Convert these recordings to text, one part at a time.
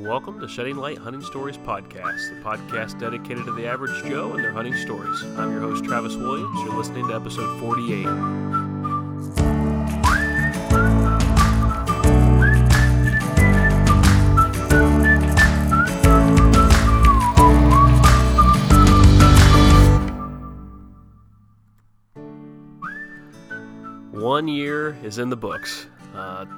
Welcome to Shedding Light Hunting Stories Podcast, the podcast dedicated to the average Joe and their hunting stories. I'm your host, Travis Williams. You're listening to episode 48. One year is in the books.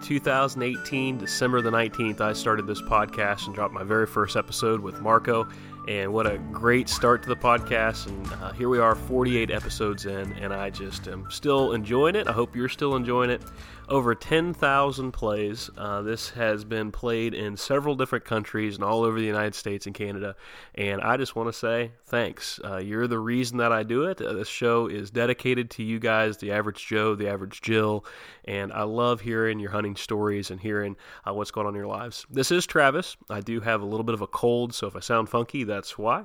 2018, December the 19th, I started this podcast and dropped my very first episode with Marco, and what a great start to the podcast, and here we are 48 episodes in, and I just am still enjoying it. I hope you're still enjoying it. Over 10,000 plays. This has been played in several different countries and all over the United States and Canada, and I just want to say thanks. You're the reason that I do it. This show is dedicated to you guys, the average Joe, the average Jill, and I love hearing your hunting stories and hearing what's going on in your lives. This is Travis. I do have a little bit of a cold, so if I sound funky, that's why.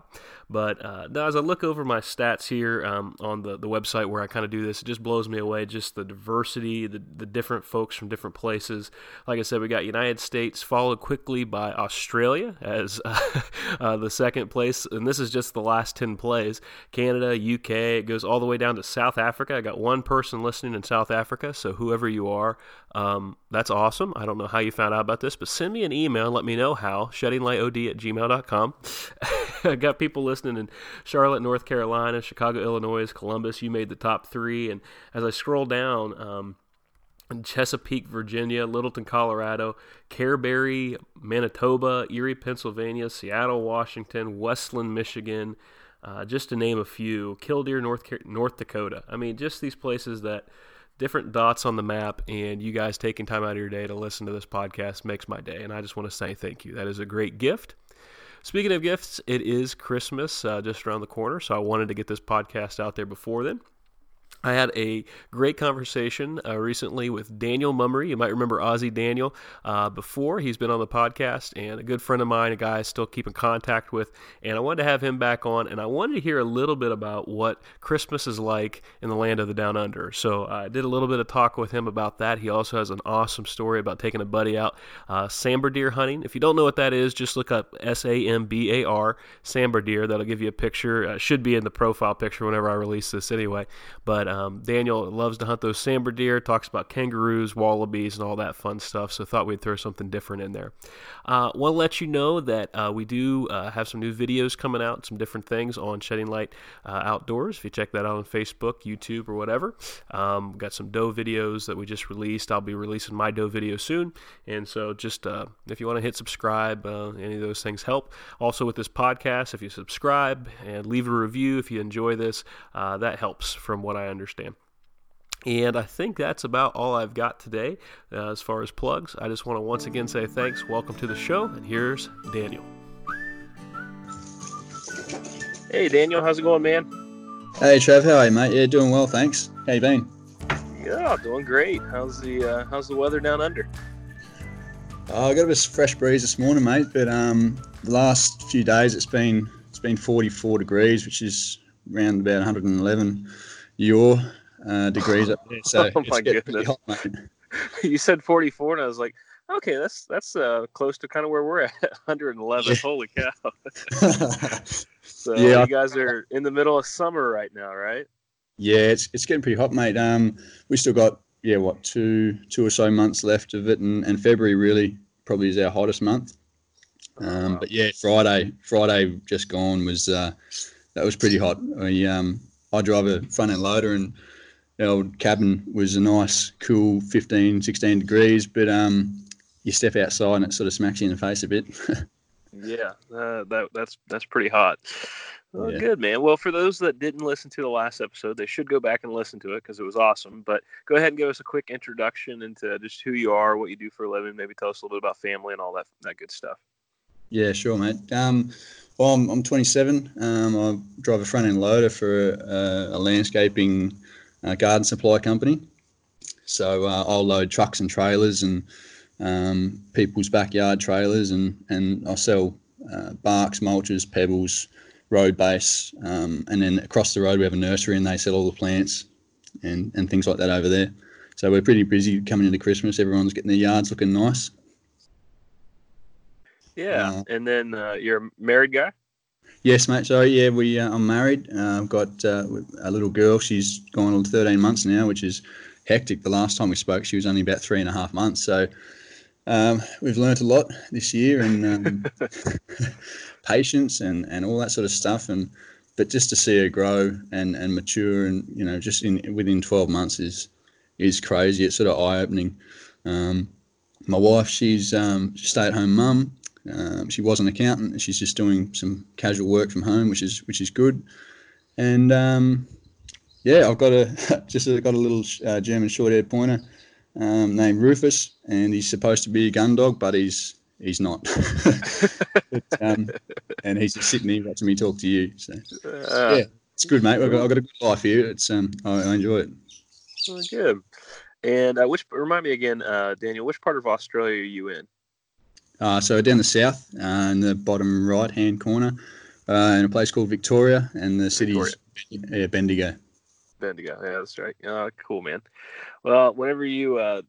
But now as I look over my stats here on the website where I kind of do this, it just blows me away, just the diversity, the different folks from different places. Like I said, we got United States, followed quickly by Australia as the second place, and this is just the last 10 plays. Canada, UK, it goes all the way down to South Africa. I got one person listening in South Africa, so whoever you are, that's awesome. I don't know how you found out about this, but send me an email and let me know how, sheddinglightod@gmail.com. I got people listening in Charlotte, North Carolina, Chicago, Illinois, Columbus. You made the top three. And as I scroll down, in Chesapeake, Virginia, Littleton, Colorado, Careberry, Manitoba, Erie, Pennsylvania, Seattle, Washington, Westland, Michigan, just to name a few, Killdeer, North Dakota. I mean, just these places that different dots on the map, and you guys taking time out of your day to listen to this podcast makes my day, and I just want to say thank you. That is a great gift. Speaking of gifts, it is Christmas just around the corner, so I wanted to get this podcast out there before then. I had a great conversation recently with Daniel Mummery. You might remember Ozzy Daniel before. He's been on the podcast and a good friend of mine, a guy I still keep in contact with. And I wanted to have him back on, and I wanted to hear a little bit about what Christmas is like in the land of the Down Under. So I did a little bit of talk with him about that. He also has an awesome story about taking a buddy out sambar deer hunting. If you don't know what that is, just look up S-A-M-B-A-R, sambar deer. That'll give you a picture. It should be in the profile picture whenever I release this anyway. But Daniel loves to hunt those sambar deer, talks about kangaroos, wallabies, and all that fun stuff, so thought we'd throw something different in there. Want to let you know that we do have some new videos coming out, some different things on Shedding Light Outdoors. If you check that out on Facebook, YouTube, or whatever. We've got some doe videos that we just released. I'll be releasing my doe video soon, and so just if you want to hit subscribe, any of those things help. Also with this podcast, if you subscribe and leave a review if you enjoy this, that helps from what I understand. And I think that's about all I've got today as far as plugs. I just want to once again say thanks, welcome to the show, and here's Daniel. Hey Daniel, how's it going, man? Hey Trev, how are you, mate? Yeah, doing well, thanks. How you been? Yeah, doing great. How's the weather down under? I got a bit of fresh breeze this morning, mate, but the last few days it's been 44 degrees, which is around about 111. Your degrees up there, so oh my goodness. Hot, mate. You said 44 and I was like, okay, that's close to kind of where we're at, 111. Yeah. Holy cow. So yeah, you guys are in the middle of summer right now, right? Yeah, it's getting pretty hot, mate. We still got two or so months left of it, and February really probably is our hottest month. Wow. But yeah, Friday just gone was that was pretty hot. I drive a front end loader, and the old cabin was a nice cool 15, 16 degrees, but you step outside and it sort of smacks you in the face a bit. Yeah, that's pretty hot. Well, yeah. Good, man. Well, for those that didn't listen to the last episode, they should go back and listen to it because it was awesome. But go ahead and give us a quick introduction into just who you are, what you do for a living, maybe tell us a little bit about family and all that good stuff. Yeah, sure, mate. Well, I'm 27. I drive a front-end loader for a landscaping garden supply company. So I'll load trucks and trailers and people's backyard trailers, and I'll sell barks, mulches, pebbles, road base, and then across the road we have a nursery and they sell all the plants and things like that over there. So we're pretty busy coming into Christmas. Everyone's getting their yards looking nice. Yeah. And then you're a married guy? Yes, mate. So, yeah, I'm married. I've got a little girl. She's gone on 13 months now, which is hectic. The last time we spoke, she was only about 3.5 months. So we've learnt a lot this year and patience and all that sort of stuff. But just to see her grow and mature and, you know, just within 12 months is crazy. It's sort of eye-opening. My wife, she's a stay-at-home mum. She was an accountant and she's just doing some casual work from home, which is good. And I've got a little German short-haired pointer named Rufus, and he's supposed to be a gun dog, but he's not. And he's just sitting here watching me talk to you. So yeah, it's good, mate. I've got a good life here. It's I enjoy it. Well, good. And remind me again, Daniel, which part of Australia are you in? So down the south, in the bottom right-hand corner, in a place called Victoria, and the city's Bendigo. Bendigo, yeah, that's right. Cool, man. Well, whenever you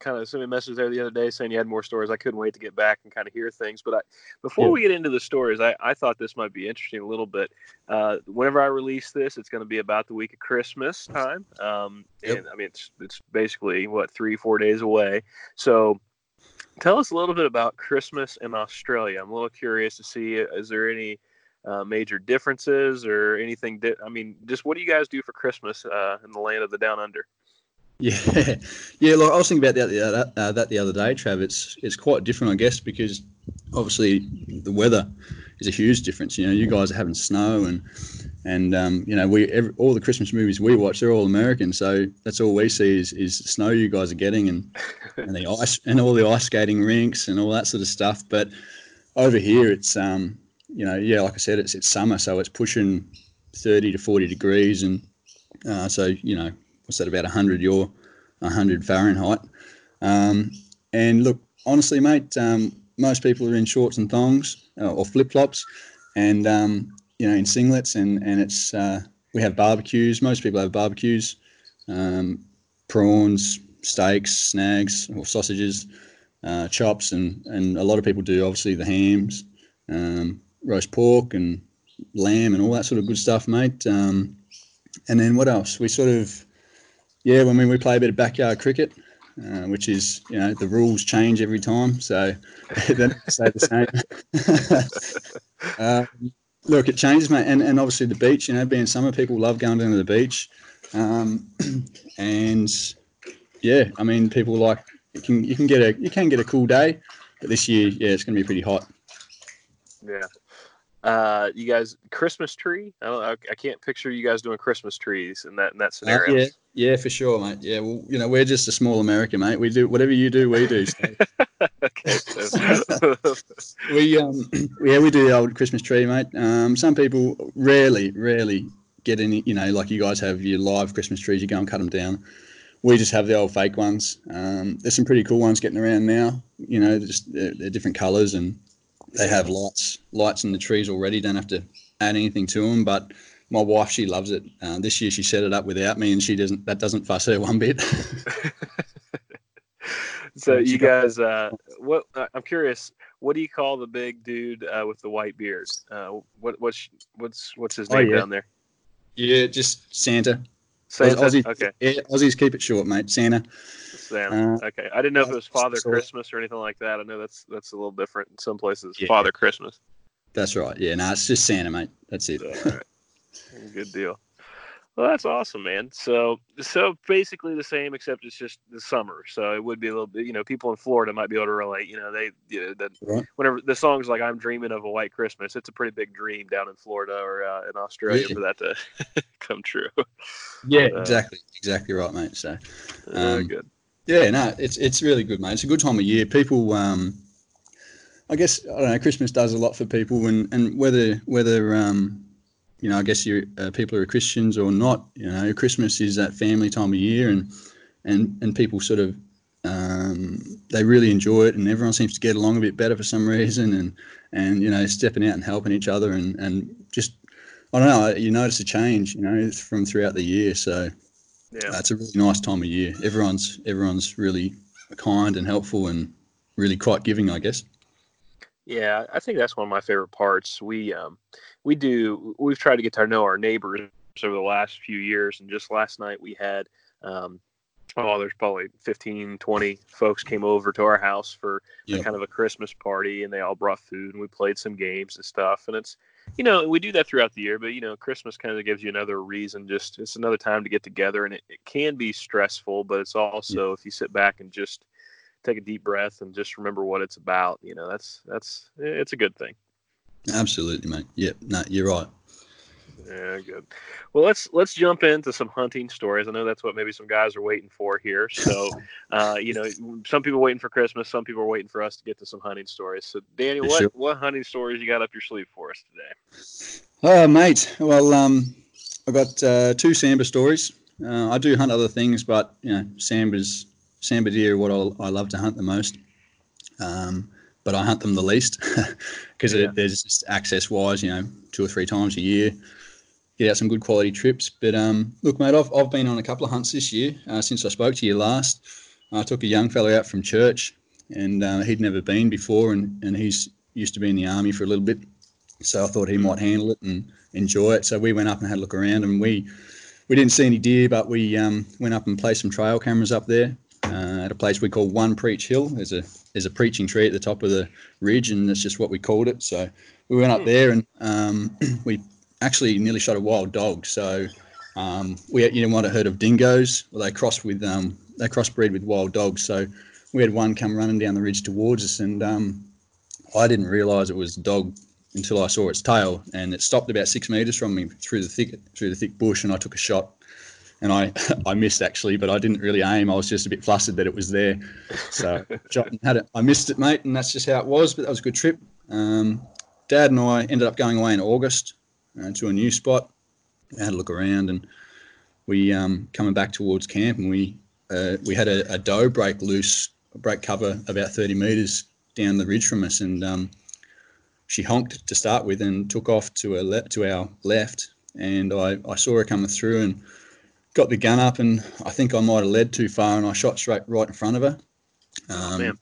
kind of sent me a message there the other day saying you had more stories, I couldn't wait to get back and kind of hear things. But before we get into the stories, I thought this might be interesting a little bit. Whenever I release this, it's going to be about the week of Christmas time. And I mean, it's basically, 3-4 days away. So tell us a little bit about Christmas in Australia. I'm a little curious to see, is there any major differences or anything? Just what do you guys do for Christmas in the land of the Down Under? Yeah. Look, I was thinking about that the other day, Trav. It's quite different, I guess, because obviously the weather is a huge difference. You know, you guys are having snow and you know, all the Christmas movies we watch, they're all American, so that's all we see is the snow you guys are getting and the ice and all the ice skating rinks and all that sort of stuff. But over here, it's like I said, it's summer, so it's pushing 30 to 40 degrees, and so you know. What's that, about 100 Fahrenheit? And look, honestly, mate, most people are in shorts and thongs or flip-flops and, in singlets. And it's we have barbecues. Most people have barbecues, prawns, steaks, snags or sausages, chops. And a lot of people do, obviously, the hams, roast pork and lamb and all that sort of good stuff, mate. And then what else? We sort of... Yeah, I mean, we play a bit of backyard cricket, which is, you know, the rules change every time, so they don't stay the same. Look, it changes, mate, and obviously the beach, you know, being summer, people love going down to the beach. People like, you can get a cool day, but this year, yeah, it's going to be pretty hot. Yeah. You guys, Christmas tree? I can't picture you guys doing Christmas trees in that scenario. Yeah, for sure, mate. Yeah, well, you know, we're just a small America, mate. We do whatever you do, we do. So. Okay. We do the old Christmas tree, mate. Some people rarely get any. You know, like you guys have your live Christmas trees. You go and cut them down. We just have the old fake ones. There's some pretty cool ones getting around now. You know, they're different colours and. They have lights in the trees already. Don't have to add anything to them. But my wife, she loves it. This year, she set it up without me, and that doesn't fuss her one bit. So you guys, I'm curious. What do you call the big dude with the white beard? What's his name down there? Yeah, just Santa. Santa. Aussies, okay. Yeah, Aussies keep it short, mate. Santa. Okay. I didn't know if it was Father Christmas or anything like that. I know that's a little different in some places. Yeah. Father Christmas. That's right. Yeah. No, it's just Santa, mate. That's it. All right. Good deal. Well, that's awesome, man. So basically the same, except it's just the summer. So it would be a little bit, you know, people in Florida might be able to relate. You know, whenever the song's like "I'm Dreaming of a White Christmas," it's a pretty big dream down in Florida or in Australia for that to come true. Yeah, exactly right, mate. So, good. Yeah, no, it's really good, mate. It's a good time of year. People, I guess, I don't know. Christmas does a lot for people, and whether. You know, I guess people are Christians or not. You know, Christmas is that family time of year, and people sort of they really enjoy it, and everyone seems to get along a bit better for some reason, and you know, stepping out and helping each other, and just, I don't know, you notice a change, you know, from throughout the year. So yeah, it's a really nice time of year. Everyone's really kind and helpful and really quite giving, I guess. Yeah, I think that's one of my favorite parts. We've tried to get to know our neighbors over the last few years, and just last night we had there's probably 15, 20 folks came over to our house for kind of a Christmas party, and they all brought food, and we played some games and stuff. And it's, we do that throughout the year, but, Christmas kind of gives you another reason. Just it's another time to get together, and it can be stressful, but it's also if you sit back and just take a deep breath and just remember what it's about, it's a good thing. Absolutely, mate. Yep. No, you're right. Yeah, good. Well, let's jump into some hunting stories. I know that's what maybe some guys are waiting for here. So, some people are waiting for Christmas, some people are waiting for us to get to some hunting stories. So, Daniel, what hunting stories you got up your sleeve for us today? Oh, mate. Well, I got two samba stories. I do hunt other things, but samba deer are what I love to hunt the most. But I hunt them the least because there's just access-wise, 2 or 3 times a year. Get out some good quality trips. But look, mate, I've been on a couple of hunts this year since I spoke to you last. I took a young fellow out from church, and he'd never been before, and he's used to be in the army for a little bit. So I thought he might handle it and enjoy it. So we went up and had a look around, and we didn't see any deer, but we went up and placed some trail cameras up there at a place we call One Preach Hill. There's a preaching tree at the top of the ridge, and that's just what we called it. So we went up there, and we actually nearly shot a wild dog. So we might have heard of dingoes. Well, they crossbreed with wild dogs. So we had one come running down the ridge towards us, and I didn't realise it was a dog until I saw its tail, and it stopped about 6 metres from me through the thick bush, and I took a shot. And I missed, actually, but I didn't really aim. I was just a bit flustered that it was there. So I missed it, mate, and that's just how it was. But that was a good trip. Dad and I ended up going away in August to a new spot. We had a look around, and we coming back towards camp, and we had a doe break cover about 30 metres down the ridge from us, and she honked to start with and took off to our left. And I saw her coming through, and got the gun up, and I think I might have led too far, and I shot straight right in front of her.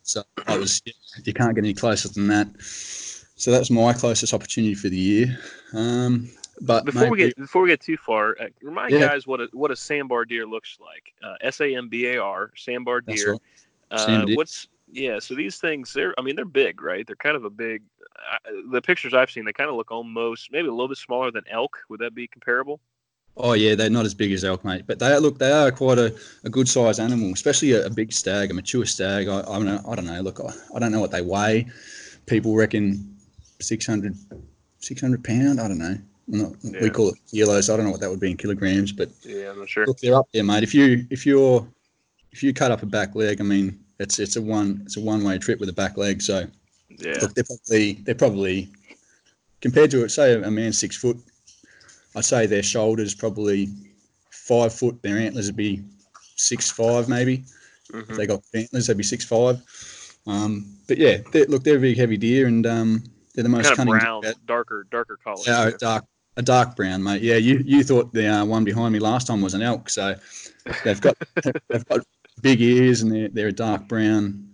So I was, you can't get any closer than that. So that's my closest opportunity for the year. But before we get too far, remind guys what a sambar deer looks like. S-A-M-B-A-R, sambar deer. Right. Deer. So these things, they're big, right? They're kind of a big. The pictures I've seen, they kind of look almost maybe a little bit smaller than elk. Would that be comparable? Oh, yeah, they're not as big as elk, mate. But they are quite a good-sized animal, especially a big stag, a mature stag. I don't know. Look, I don't know what they weigh. People reckon 600 pound. I don't know. We call it kilos. I don't know what that would be in kilograms. But yeah, I'm not sure. Look, they're up there, mate. If you cut up a back leg, it's a one-way trip with a back leg. So yeah, look, they're probably compared to say a man 6 foot. I'd say their shoulders probably 5 foot. Their antlers would be 6'5", maybe. Mm-hmm. If they got antlers, they'd be 6'5". But yeah, they're a big heavy deer, and they're the most kind cunning. Brown, darker color. Yeah, dark brown, mate. Yeah, you thought the one behind me last time was an elk, so they've got big ears, and they're a dark brown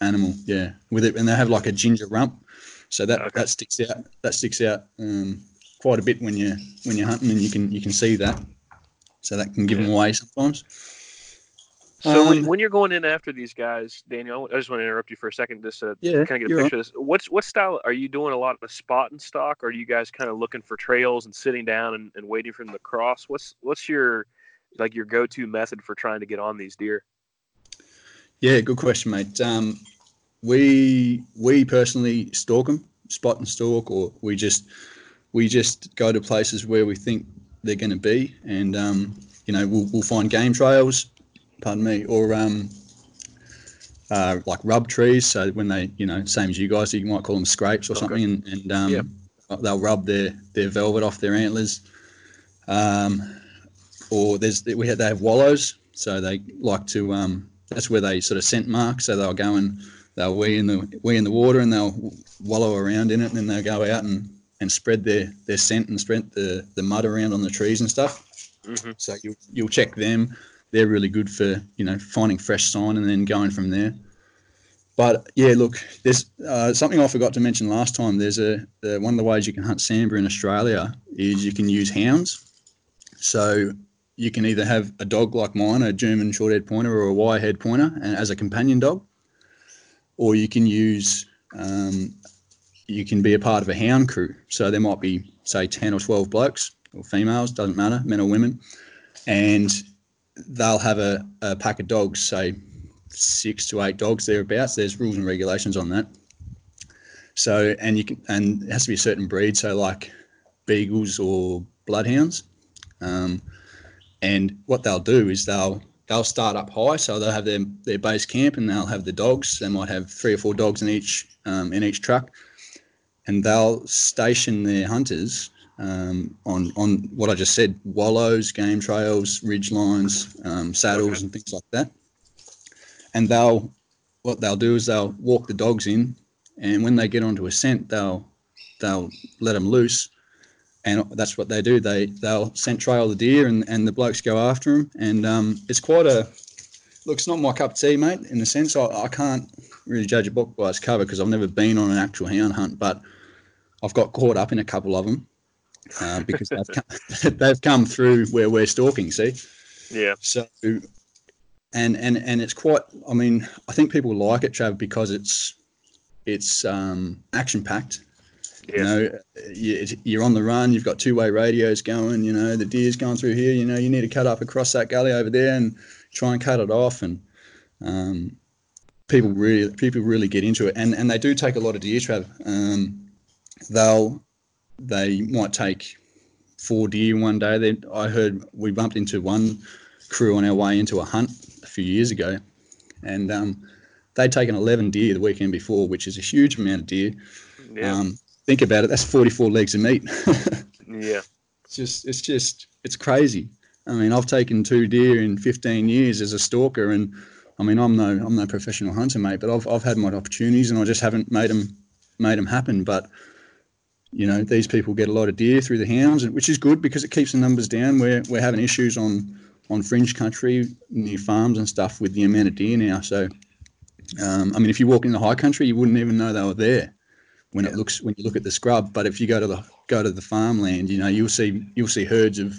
animal. Yeah, with it, and they have like a ginger rump, so that sticks out. That sticks out. Quite a bit when you're hunting, and you can see that, so that can give them away sometimes. So when you're going in after these guys, Daniel, I just want to interrupt you for a second, just to kind of get a picture of this. What style are you doing? A lot of spot and stock, or are you guys kind of looking for trails and sitting down and waiting for them to cross? What's your go-to method for trying to get on these deer? Yeah, good question, mate. We personally stalk them, spot and stalk, or we just go to places where we think they're going to be, and we'll find game trails, or like rub trees. So when they, same as you guys, you might call them scrapes or something, and they'll rub their velvet off their antlers. Or they have wallows, so they like to. That's where they sort of scent mark. So they'll go and they'll wee in the water, and they'll wallow around in it, and then they'll go out and spread their scent and spread the mud around on the trees and stuff. Mm-hmm. So you'll check them. They're really good for, finding fresh sign and then going from there. But yeah, look, there's something I forgot to mention last time. There's one of the ways you can hunt sambar in Australia is you can use hounds. So you can either have a dog like mine, a German short-haired pointer or a wire-haired pointer, and as a companion dog, or you can use you can be a part of a hound crew. So there might be, say, 10 or 12 blokes or females, doesn't matter, men or women, and they'll have a pack of dogs, say 6 to 8 dogs thereabouts. There's rules and regulations on that. So, and you can, and it has to be a certain breed, so like beagles or bloodhounds. And what they'll do is they'll start up high, so they'll have their base camp and they'll have the dogs. They might have 3 or 4 dogs in each truck, and they'll station their hunters on what I just said: wallows, game trails, ridge lines, saddles, and things like that. And what they'll do is they'll walk the dogs in, and when they get onto a scent, they'll let them loose. And that's what they do. They'll scent trail the deer, and the blokes go after them. And it's quite a look. It's not my cup of tea, mate. In the sense, I can't really judge a book by its cover because I've never been on an actual hound hunt. But I've got caught up in a couple of them because they've come through where we're stalking. See, yeah. So and it's quite. I mean, I think people like it, Trav, because it's action packed. You know, you're on the run, you've got two-way radios going, you know, the deer's going through here, you know, you need to cut up across that gully over there and try and cut it off. And people really get into it. And they do take a lot of deer, Trav. They might take 4 deer one day. I heard we bumped into one crew on our way into a hunt a few years ago, and they'd taken 11 deer the weekend before, which is a huge amount of deer. Yeah. Think about it. That's 44 legs of meat. Yeah, it's crazy. I mean, I've taken 2 deer in 15 years as a stalker, and I mean, I'm no professional hunter, mate. But I've had my opportunities, and I just haven't made them happen. But you know, these people get a lot of deer through the hounds, which is good because it keeps the numbers down. We're having issues on fringe country near farms and stuff with the amount of deer now. So, I mean, if you walk in the high country, you wouldn't even know they were there. When you look at the scrub, but if you go to the farmland, you know, you'll see herds of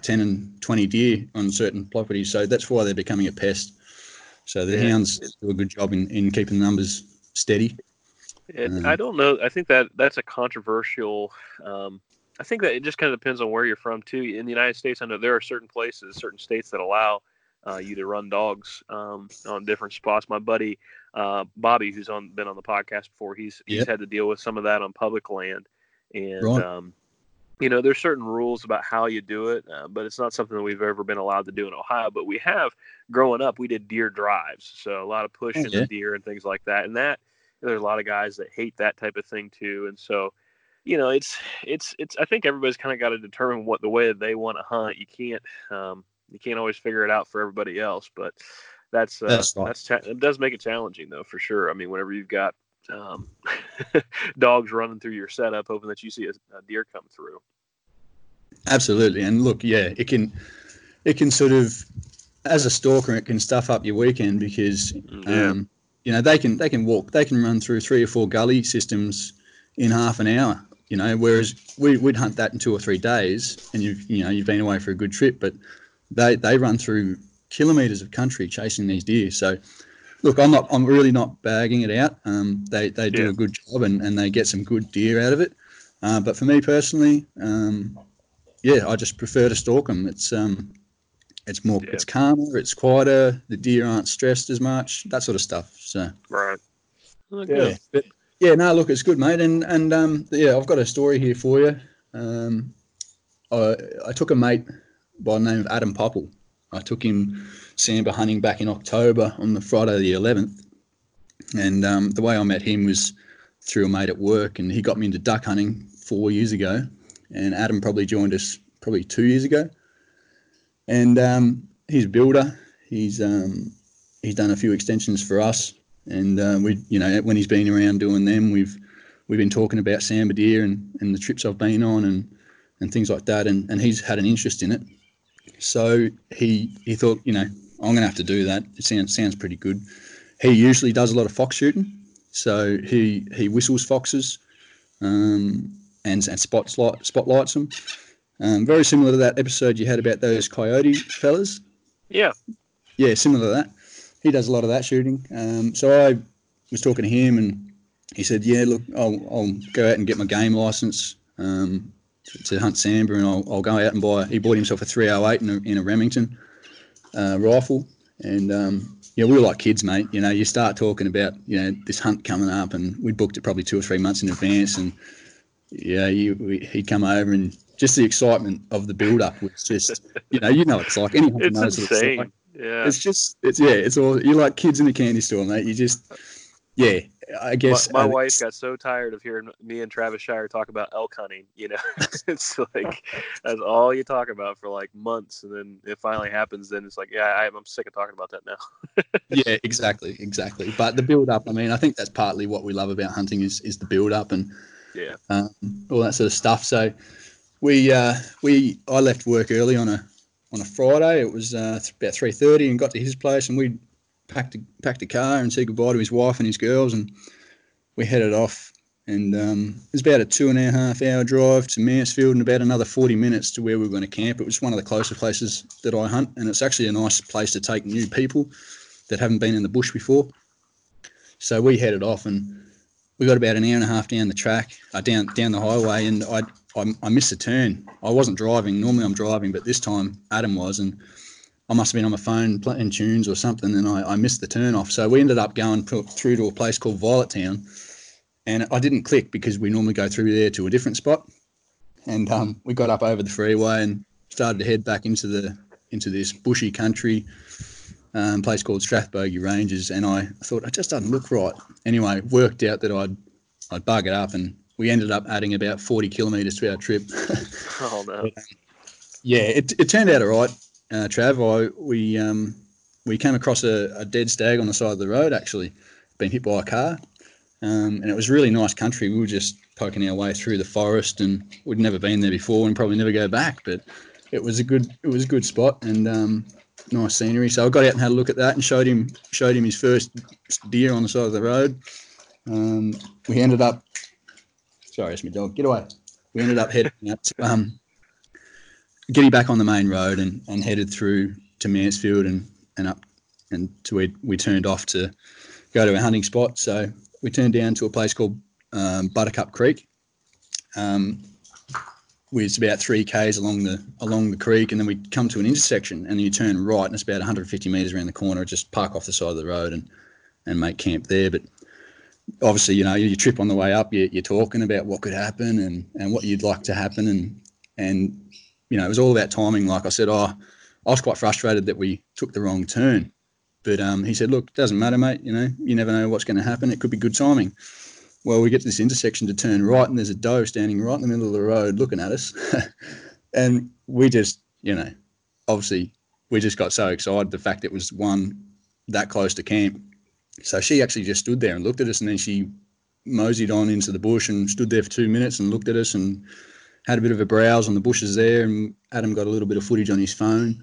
10 and 20 deer on certain properties. So that's why they're becoming a pest. So the hounds do a good job in keeping the numbers steady. And I don't know. I think that's a controversial. I think that it just kind of depends on where you're from too. In the United States, I know there are certain places, certain states that allow you to run dogs on different spots. My buddy Bobby, who's been on the podcast before, he's had to deal with some of that on public land, and right. You know, there's certain rules about how you do it, but it's not something that we've ever been allowed to do in Ohio. But we have, growing up, we did deer drives, so a lot of pushing the deer and things like that. And that there's a lot of guys that hate that type of thing too, and so. You know, it's. I think everybody's kind of got to determine what the way that they want to hunt. You can't always figure it out for everybody else, but it does make it challenging though, for sure. I mean, whenever you've got dogs running through your setup, hoping that you see a deer come through. Absolutely, and look, yeah, it can sort of, as a stalker, it can stuff up your weekend because you know, they can run through 3 or 4 gully systems in half an hour. You know, whereas we'd hunt that in 2 or 3 days, and you've been away for a good trip, but they run through kilometres of country chasing these deer. So, look, I'm really not bagging it out. They do a good job, and they get some good deer out of it. But for me personally, I just prefer to stalk them. It's more, it's calmer, it's quieter. The deer aren't stressed as much, that sort of stuff. So right, okay. Yeah, no, look, it's good, mate. And I've got a story here for you. I took a mate by the name of Adam Popple. I took him sambar hunting back in October on the Friday the 11th. And the way I met him was through a mate at work, and he got me into duck hunting 4 years ago. And Adam probably joined us 2 years ago. And he's a builder. He's done a few extensions for us. And we, you know, when he's been around doing them, we've been talking about sambar deer and the trips I've been on and things like that. And he's had an interest in it, so he thought, you know, I'm going to have to do that. It sounds pretty good. he usually does a lot of fox shooting, so he whistles foxes and spotlights them. Very similar to that episode you had about those coyote fellas. Yeah. Yeah, similar to that. He does a lot of that shooting. So I was talking to him and he said, yeah, look, I'll go out and get my game license to hunt sambar, and I'll go out and buy. He bought himself a 308 in a Remington rifle. And, yeah, we were like kids, mate. You know, you start talking about, you know, this hunt coming up, and we booked it probably 2 or 3 months in advance. And, yeah, he'd come over, and just the excitement of the build-up was just, you know it's like. Anyone it's knows insane. What it's like. Yeah. It's all, you're like kids in a candy store, mate. You just, yeah, I guess. My wife got so tired of hearing me and Travis Shire talk about elk hunting, you know. It's like, that's all you talk about for like months. And then it finally happens. Then it's like, yeah, I'm sick of talking about that now. Yeah, exactly. But the build up, I mean, I think that's partly what we love about hunting is the build up and yeah, all that sort of stuff. So I left work early on a Friday. It was about 3:30, and got to his place, and we packed a car and said goodbye to his wife and his girls, and we headed off. And it was about a 2.5 hour drive to Mansfield, and about another 40 minutes to where we were going to camp. It was one of the closer places that I hunt, and it's actually a nice place to take new people that haven't been in the bush before. So we headed off, and we got about an hour and a half down the track, down the highway, and I missed a turn. I wasn't driving. Normally I'm driving, but this time Adam was, and I must have been on my phone playing tunes or something, and I missed the turn off. So we ended up going through to a place called Violet Town, and I didn't click because we normally go through there to a different spot. And we got up over the freeway and started to head back into this bushy country, place called Strathbogie Ranges. And I thought, it just doesn't look right. Anyway, worked out that I'd bug it up, and we ended up adding about 40 kilometres to our trip. Oh, no. Yeah, it turned out all right, Trav. We came across a dead stag on the side of the road, actually, been hit by a car. And it was really nice country. We were just poking our way through the forest, and we'd never been there before and probably never go back. But it was a good spot, and nice scenery. So I got out and had a look at that and showed him his first deer on the side of the road. We ended up... Sorry, it's my dog. Get away. We ended up heading out to, getting back on the main road and headed through to Mansfield and up and to where we turned off to go to a hunting spot. So we turned down to a place called Buttercup Creek. It's about 3 k's along the creek, and then we come to an intersection, and you turn right, and it's about 150 metres around the corner. Just park off the side of the road and make camp there. But obviously, you know, your trip on the way up, you're talking about what could happen and what you'd like to happen. And, you know, it was all about timing. Like I said, I was quite frustrated that we took the wrong turn. But he said, look, it doesn't matter, mate. You know, you never know what's going to happen. It could be good timing. Well, we get to this intersection to turn right, and there's a doe standing right in the middle of the road looking at us. And we just, you know, obviously we just got so excited. The fact it was one that close to camp. So she actually just stood there and looked at us, and then she moseyed on into the bush and stood there for 2 minutes and looked at us and had a bit of a browse on the bushes there, and Adam got a little bit of footage on his phone,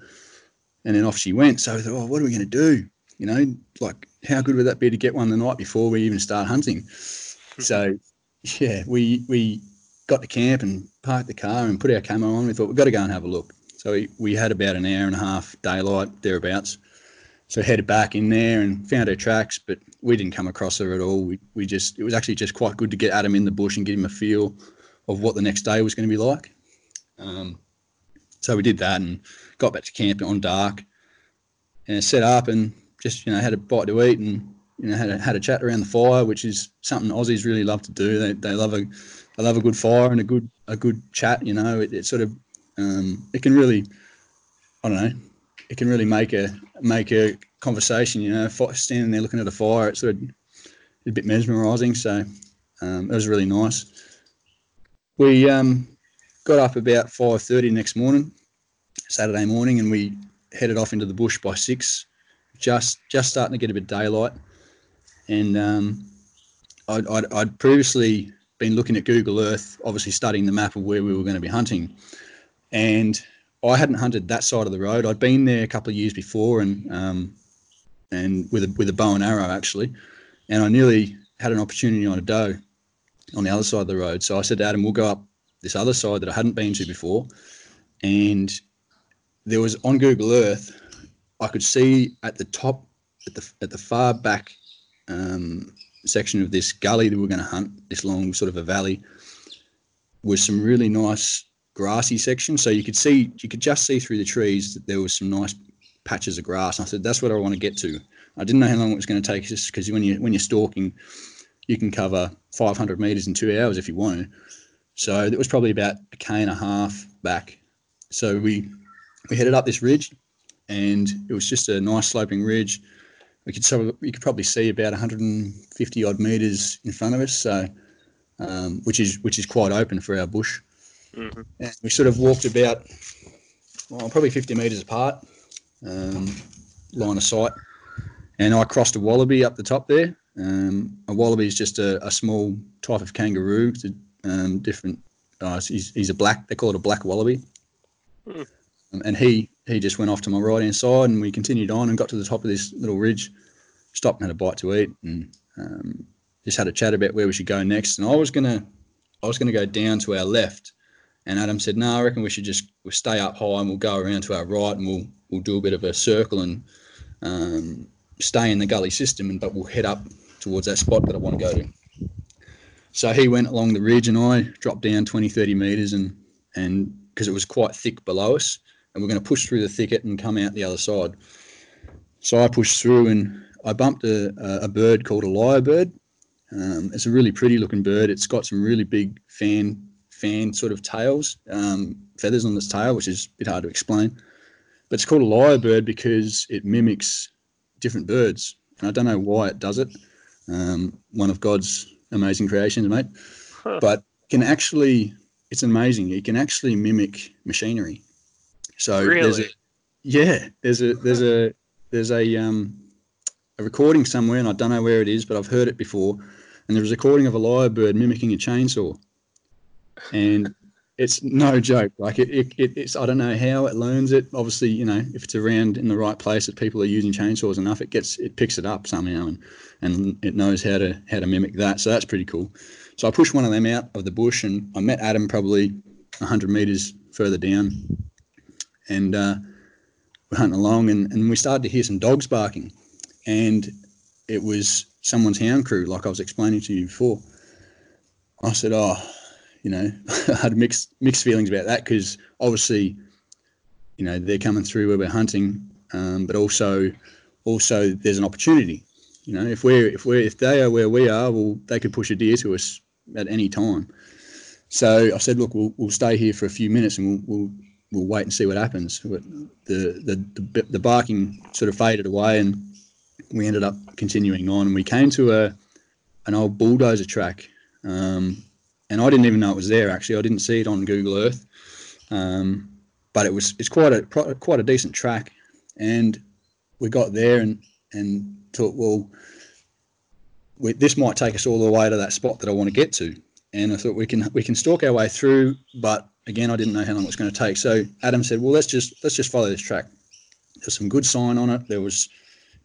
and then off she went. So I thought, oh, what are we going to do? You know, like, how good would that be to get one the night before we even start hunting? So, yeah, we got to camp and parked the car and put our camo on. We thought, we've got to go and have a look. So we had about an hour and a half daylight, thereabouts. So headed back in there and found her tracks, but we didn't come across her at all. We just, it was actually just quite good to get Adam in the bush and give him a feel of what the next day was going to be like. So we did that and got back to camp on dark and set up and just, you know, had a bite to eat and, you know, had a chat around the fire, which is something Aussies really love to do. They love a good fire and a good chat. You know, it sort of, it can really, I don't know, it can really make a conversation, you know, standing there looking at a fire. It's sort of a bit mesmerising, so it was really nice. We got up about 5:30 next morning, Saturday morning, and we headed off into the bush by 6, just starting to get a bit of daylight. And I'd previously been looking at Google Earth, obviously studying the map of where we were going to be hunting, and I hadn't hunted that side of the road. I'd been there a couple of years before, and and with a bow and arrow actually, and I nearly had an opportunity on a doe on the other side of the road. So I said to Adam, we'll go up this other side that I hadn't been to before, and there was, on Google Earth, I could see at the top, at the far back section of this gully that we were going to hunt, this long sort of a valley, was some really nice grassy section. So you could just see through the trees that there was some nice patches of grass. And I said, that's what I want to get to. I didn't know how long it was going to take, just because when you're stalking, you can cover 500 meters in 2 hours if you want to. So it was probably about a K and a half back. So we headed up this ridge, and it was just a nice sloping ridge. You could probably see about 150 odd meters in front of us, so which is quite open for our bush. Mm-hmm. And we sort of walked about probably 50 meters apart, line of sight, and I crossed a wallaby up the top there. A wallaby is just a small type of kangaroo. It's different. He's a black. They call it a black wallaby. Mm. And he just went off to my right-hand side, and we continued on and got to the top of this little ridge, stopped and had a bite to eat, and just had a chat about where we should go next. And I was gonna go down to our left, and Adam said, no, I reckon we'll stay up high and we'll go around to our right, and we'll do a bit of a circle and stay in the gully system, but we'll head up towards that spot that I want to go to. So he went along the ridge, and I dropped down 20, 30 metres, and because it was quite thick below us, and we're going to push through the thicket and come out the other side. So I pushed through, and I bumped a bird called a lyrebird. It's a really pretty looking bird. It's got some really big fan sort of tails, feathers on its tail, which is a bit hard to explain. But it's called a lyrebird because it mimics different birds. And I don't know why it does it. One of God's amazing creations, mate. Huh. But it's amazing. It can actually mimic machinery. So really? There's a recording somewhere, and I don't know where it is, but I've heard it before. And there was a recording of a lyrebird mimicking a chainsaw, and it's no joke. Like it's I don't know how it learns it. Obviously, if it's around in the right place that people are using chainsaws enough, it picks it up somehow, and it knows how to mimic that. So that's pretty cool. So I pushed one of them out of the bush, and I met Adam probably 100 meters further down. And we're hunting along, and we started to hear some dogs barking, and it was someone's hound crew, like I was explaining to you before. I said, I had mixed feelings about that, because obviously, they're coming through where we're hunting, but also there's an opportunity. If they are where we are, well, they could push a deer to us at any time. So I said, look, we'll stay here for a few minutes, and we'll wait and see what happens. But the barking sort of faded away, and we ended up continuing on, and we came to an old bulldozer track, and I didn't even know it was there. Actually, I didn't see it on Google Earth, but it's quite a decent track. And we got there and thought, well, this might take us all the way to that spot that I want to get to. And I thought we can stalk our way through, but again, I didn't know how long it was going to take. So Adam said, well, let's just follow this track. There's some good sign on it. There was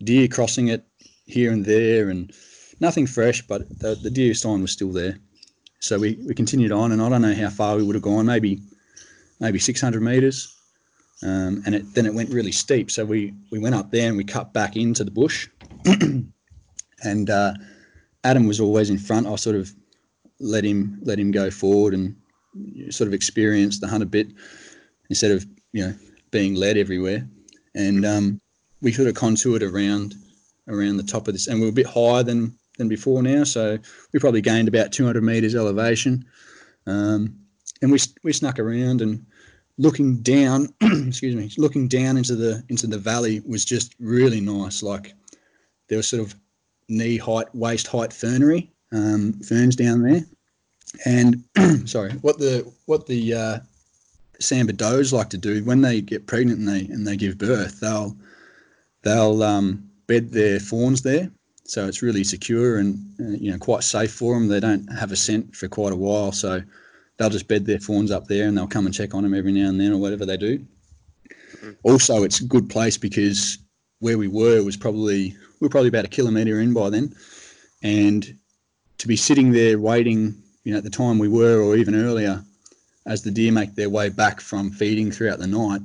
deer crossing it here and there, and nothing fresh, but the deer sign was still there. So we continued on, and I don't know how far we would have gone, maybe 600 meters. And then it went really steep. So we went up there, and we cut back into the bush. And Adam was always in front. I sort of let him go forward and sort of experience the hunt a bit, instead of being led everywhere. And we sort of contoured around the top of this, and we were a bit higher than before now, so we probably gained about 200 meters elevation. And we snuck around, and looking down excuse me, looking down into the valley was just really nice. Like, there was sort of knee height, waist height fernery, ferns down there. And sorry, what the samber does like to do when they get pregnant and they give birth, they'll bed their fawns there, so it's really secure and quite safe for them. They don't have a scent for quite a while, so they'll just bed their fawns up there, and they'll come and check on them every now and then, or whatever they do. Also, it's a good place because where we were was probably, we were probably about a kilometre in by then. And to be sitting there waiting, you know, at the time we were, or even earlier, as the deer make their way back from feeding throughout the night,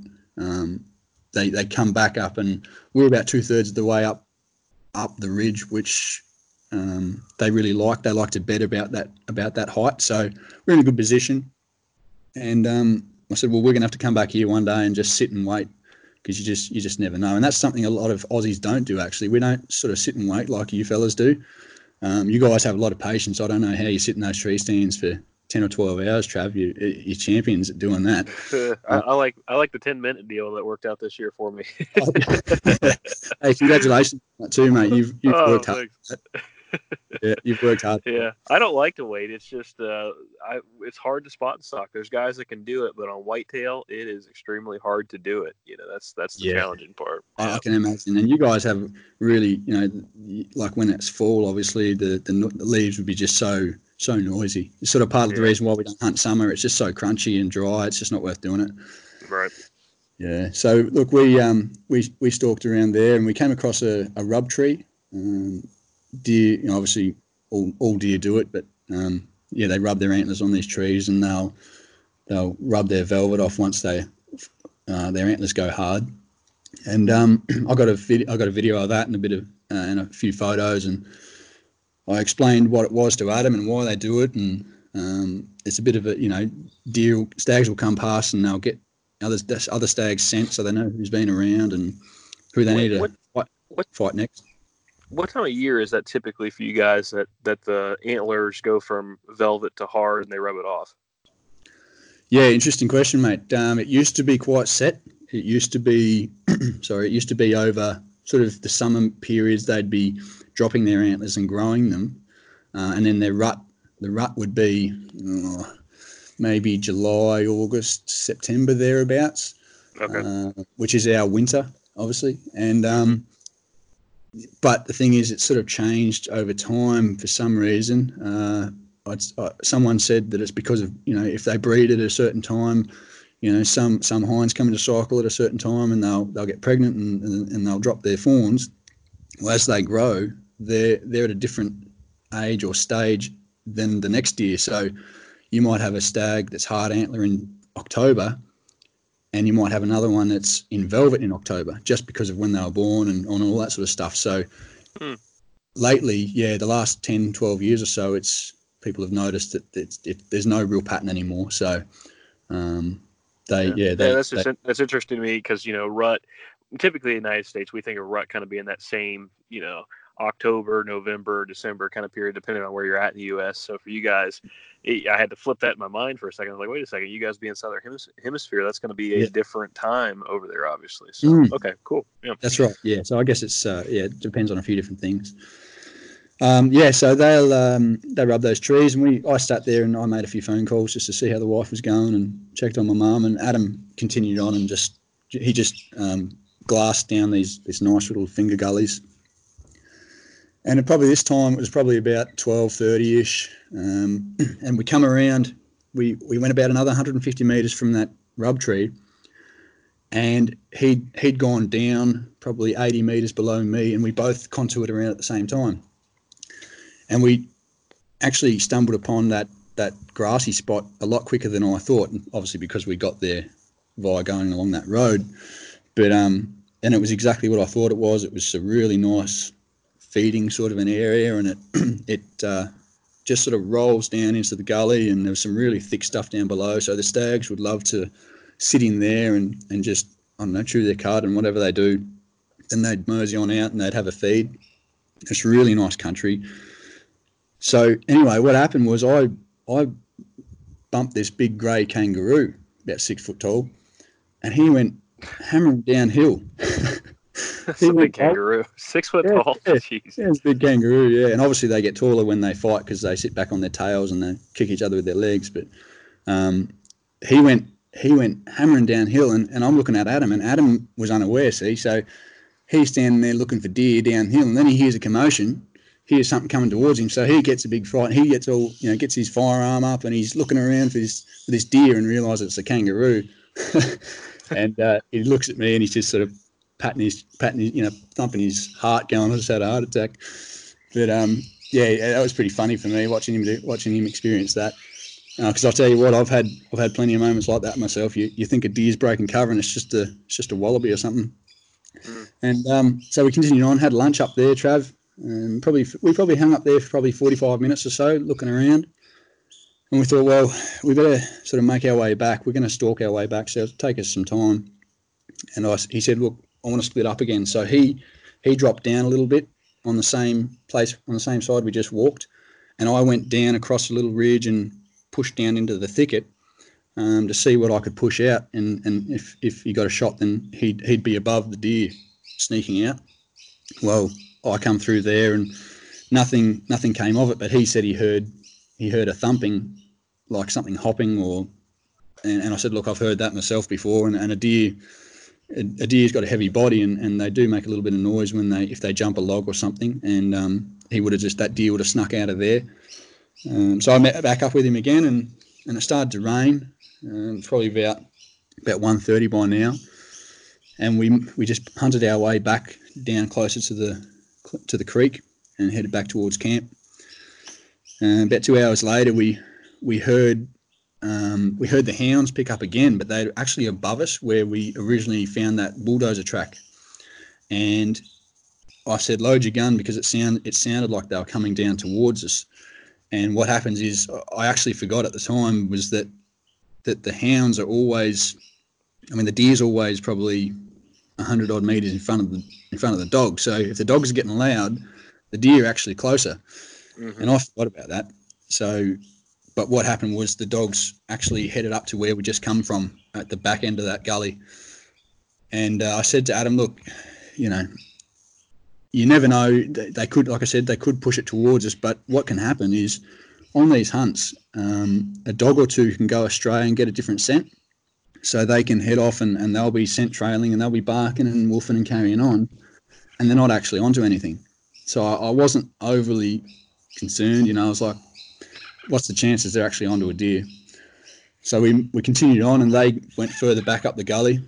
they come back up, and we were about 2/3 of the way up the ridge, which they really liked. They like to bet about that height. So we're in a good position. And I said, well, we're going to have to come back here one day and just sit and wait, because you just never know. And that's something a lot of Aussies don't do, actually. We don't sort of sit and wait like you fellas do. You guys have a lot of patience. I don't know how you sit in those tree stands for 10 or 12 hours, Trav. You're champions at doing that. I like the 10-minute deal that worked out this year for me. Hey, congratulations on that too, mate. You've worked hard. Yeah, you've worked hard. Yeah, I don't like to wait. It's just it's hard to spot and stock. There's guys that can do it, but on whitetail, it is extremely hard to do it. You know, that's the challenging part. I can imagine. And you guys have really, you know, like when it's fall, obviously the leaves would be just so noisy. It's sort of part of the reason why we don't hunt summer. It's just so crunchy and dry. It's just not worth doing it. Right. Yeah. So look, we stalked around there, and we came across a rub tree. Deer, you know, obviously all deer do it, but they rub their antlers on these trees, and they'll rub their velvet off once they their antlers go hard. And I got a video of that, and a bit of and a few photos, and I explained what it was to Adam and why they do it. And it's a bit of a, you know, deer, stags will come past and they'll get other stags scent, so they know who's been around and who they need to fight next. What time of year is that typically for you guys that the antlers go from velvet to hard and they rub it off? Yeah, interesting question, mate. It used to be quite set. It used to be, over sort of the summer periods. They'd be dropping their antlers and growing them, and then their rut. The rut would be maybe July, August, September thereabouts, which is our winter, obviously, and. But the thing is, it's sort of changed over time for some reason. Someone said that it's because of, you know, if they breed at a certain time, you know, some hinds come into cycle at a certain time, and they'll get pregnant and they'll drop their fawns. Well, as they grow, they're at a different age or stage than the next deer. So you might have a stag that's hard antler in October, and you might have another one that's in velvet in October, just because of when they were born and on all that sort of stuff. So lately, the last 10, 12 years or so, it's people have noticed that there's no real pattern anymore. So that's interesting to me, because, you know, rut, typically in the United States, we think of rut kind of being that same, you know, October, November, December kind of period, depending on where you're at in the U.S. So for you guys, I had to flip that in my mind for a second. I was like, wait a second, you guys be in Southern Hemisphere, that's going to be a different time over there, obviously. So, okay, cool. Yeah. That's right. Yeah. So I guess it's, it depends on a few different things. So they rub those trees, and I sat there and I made a few phone calls just to see how the wife was going, and checked on my mum, and Adam continued on and he glassed down these nice little finger gullies. And probably this time it was probably about 12:30ish, and we come around. We went about another 150 metres from that rub tree, and he'd gone down probably 80 metres below me, and we both contoured around at the same time. And we actually stumbled upon that grassy spot a lot quicker than I thought, and obviously because we got there via going along that road. But and it was exactly what I thought it was. It was a really nice feeding sort of an area, and it just sort of rolls down into the gully, and there's some really thick stuff down below, so the stags would love to sit in there and just, I don't know, chew their cud and whatever they do. Then they'd mosey on out and they'd have a feed. It's really nice country. So anyway, what happened was I bumped this big grey kangaroo, about 6 foot tall, and he went hammering downhill. That's a big kangaroo, 6 foot tall. Jeez. Yeah, it's a big kangaroo, yeah. And obviously they get taller when they fight, because they sit back on their tails and they kick each other with their legs. But he went hammering downhill, and I'm looking at Adam, and Adam was unaware, see. So he's standing there looking for deer downhill, and then he hears a commotion, hears something coming towards him. So he gets a big fright. He gets all, you know, gets his firearm up, and he's looking around for this deer, and realises it's a kangaroo. And he looks at me, and he's just sort of patting his, you know, thumping his heart, going, I just had a heart attack. But yeah, that was pretty funny for me watching him experience that. Because I'll tell you what, I've had plenty of moments like that myself. You think a deer's breaking cover and it's just a wallaby or something. Mm. And so we continued on, had lunch up there, Trav, and we probably hung up there for 45 minutes or so, looking around. And we thought, well, we better sort of make our way back. We're going to stalk our way back, so it'll take us some time. And he said, look, I want to split up again. So he dropped down a little bit on the same place, on the same side we just walked, and I went down across a little ridge and pushed down into the thicket to see what I could push out. And if he got a shot, then he'd be above the deer sneaking out. Well, I come through there and nothing came of it, but he said he heard a thumping, like something hopping, and I said, look, I've heard that myself before, and a deer's got a heavy body, and they do make a little bit of noise if they jump a log or something, and that deer would have snuck out of there. So I met back up with him again, and it started to rain. It's probably about 1:30 by now, and we just hunted our way back down closer to the creek and headed back towards camp. About 2 hours later, we heard the hounds pick up again, but they're actually above us where we originally found that bulldozer track. And I said, load your gun, because it sounded like they were coming down towards us. And what happens is, I actually forgot at the time, was that the hounds are always, I mean, the deer's always probably 100 odd meters in front of the dog. So if the dog's getting loud, the deer are actually closer. Mm-hmm. And I forgot about that. So, but what happened was the dogs actually headed up to where we just come from at the back end of that gully. And I said to Adam, look, you know, you never know. They could, like I said, they could push it towards us. But what can happen is, on these hunts, a dog or two can go astray and get a different scent. So they can head off and they'll be scent trailing and they'll be barking and woofing and carrying on. And they're not actually onto anything. So I wasn't overly concerned, you know. I was like, what's the chances they're actually onto a deer? So we continued on, and they went further back up the gully,